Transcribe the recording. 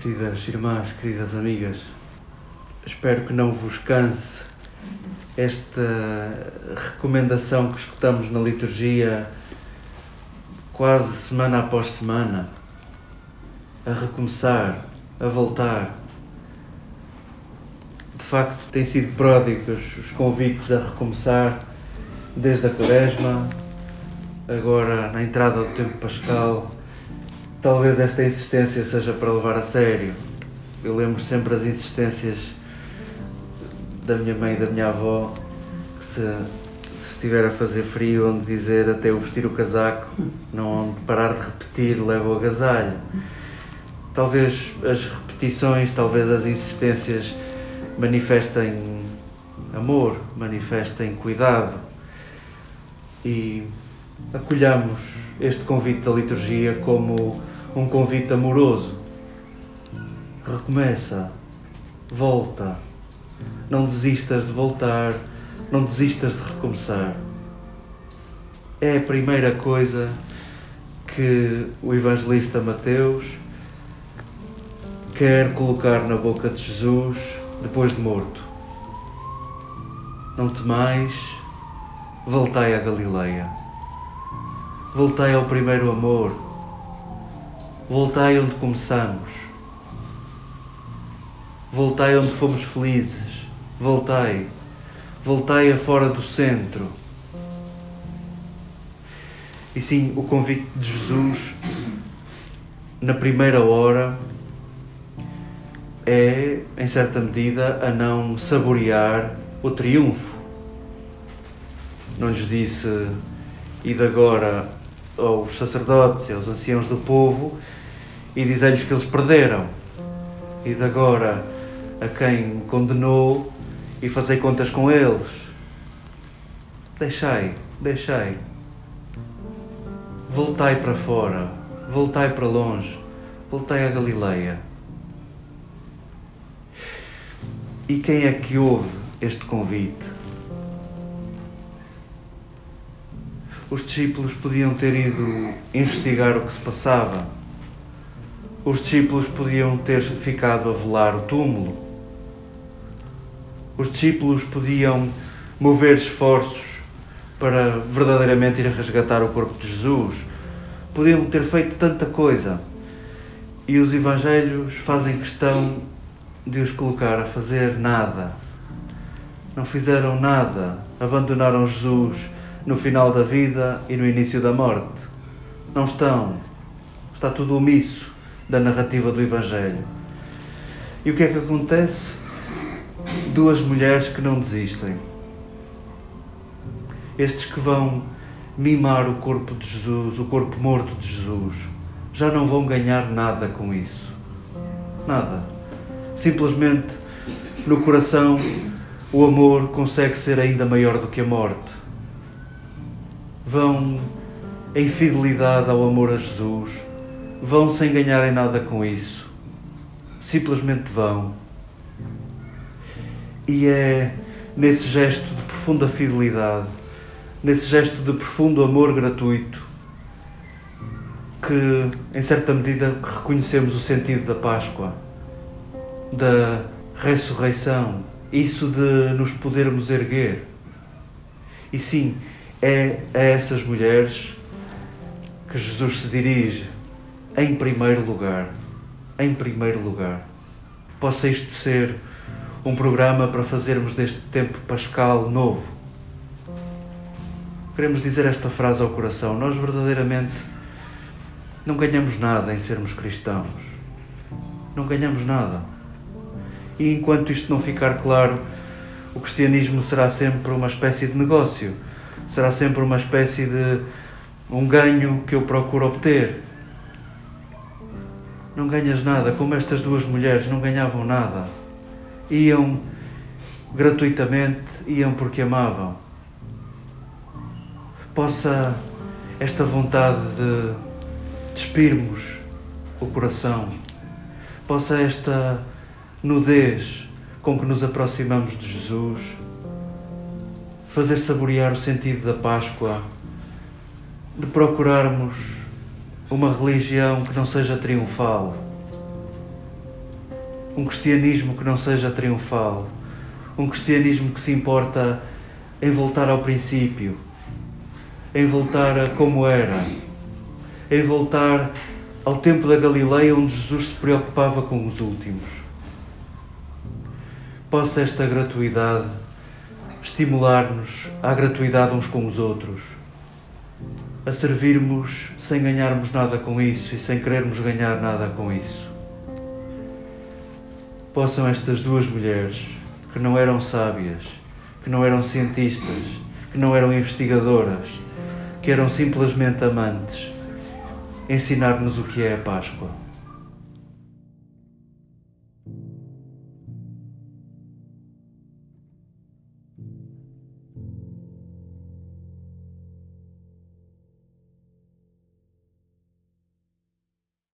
Queridas irmãs, queridas amigas, espero que não vos canse esta recomendação que escutamos na liturgia quase semana após semana, a recomeçar, a voltar. De facto, têm sido pródigos os convites a recomeçar desde a Quaresma, agora na entrada do tempo pascal. Talvez esta insistência seja para levar a sério. Eu lembro sempre as insistências da minha mãe e da minha avó, que se estiver a fazer frio, onde dizer até eu vestir o casaco, não onde parar de repetir, leva o agasalho. Talvez as repetições, talvez as insistências manifestem amor, manifestem cuidado. E acolhamos este convite da liturgia como um convite amoroso. Recomeça, volta, não desistas de voltar, não desistas de recomeçar. É a primeira coisa que o evangelista Mateus quer colocar na boca de Jesus depois de morto. Não temais, voltai à Galileia. Voltai ao primeiro amor, voltai onde começamos, voltai onde fomos felizes, voltai afora do centro. E sim, o convite de Jesus, na primeira hora, é, em certa medida, a não saborear o triunfo. Não lhes disse, id agora aos sacerdotes e aos anciãos do povo e dizer-lhes que eles perderam. Id agora a quem me condenou e fazei contas com eles. Deixai. Voltai para fora, voltai para longe, voltai à Galileia. E quem é que ouve este convite? Os discípulos podiam ter ido investigar o que se passava. Os discípulos podiam ter ficado a velar o túmulo. Os discípulos podiam mover esforços para verdadeiramente ir resgatar o corpo de Jesus. Podiam ter feito tanta coisa. E os evangelhos fazem questão de os colocar a fazer nada. Não fizeram nada. Abandonaram Jesus no final da vida e no início da morte. Não estão. Está tudo omisso da narrativa do Evangelho. E o que é que acontece? Duas mulheres que não desistem. Estes que vão mimar o corpo de Jesus, o corpo morto de Jesus, já não vão ganhar nada com isso. Nada. Simplesmente, no coração, o amor consegue ser ainda maior do que a morte. Vão em fidelidade ao amor a Jesus, vão sem ganharem nada com isso, simplesmente vão. E é nesse gesto de profunda fidelidade, nesse gesto de profundo amor gratuito, que, em certa medida, reconhecemos o sentido da Páscoa, da ressurreição, isso de nos podermos erguer. E sim, é a essas mulheres que Jesus se dirige em primeiro lugar. Em primeiro lugar. Possa isto ser um programa para fazermos deste tempo pascal novo. queremos dizer esta frase ao coração. Nós verdadeiramente não ganhamos nada em sermos cristãos. Não ganhamos nada. E enquanto isto não ficar claro, o cristianismo será sempre uma espécie de negócio. Será sempre uma espécie de um ganho que eu procuro obter. Não ganhas nada, como estas duas mulheres não ganhavam nada. Iam gratuitamente, iam porque amavam. Possa esta vontade de despirmos o coração, possa esta nudez com que nos aproximamos de Jesus fazer saborear o sentido da Páscoa, de procurarmos uma religião que não seja triunfal, um cristianismo que não seja triunfal, um cristianismo que se importa em voltar ao princípio, em voltar a como era, em voltar ao tempo da Galileia onde Jesus se preocupava com os últimos. Possa esta gratuidade estimular-nos à gratuidade uns com os outros, a servirmos sem ganharmos nada com isso e sem querermos ganhar nada com isso. Possam estas duas mulheres, que não eram sábias, que não eram cientistas, que não eram investigadoras, que eram simplesmente amantes, ensinar-nos o que é a Páscoa.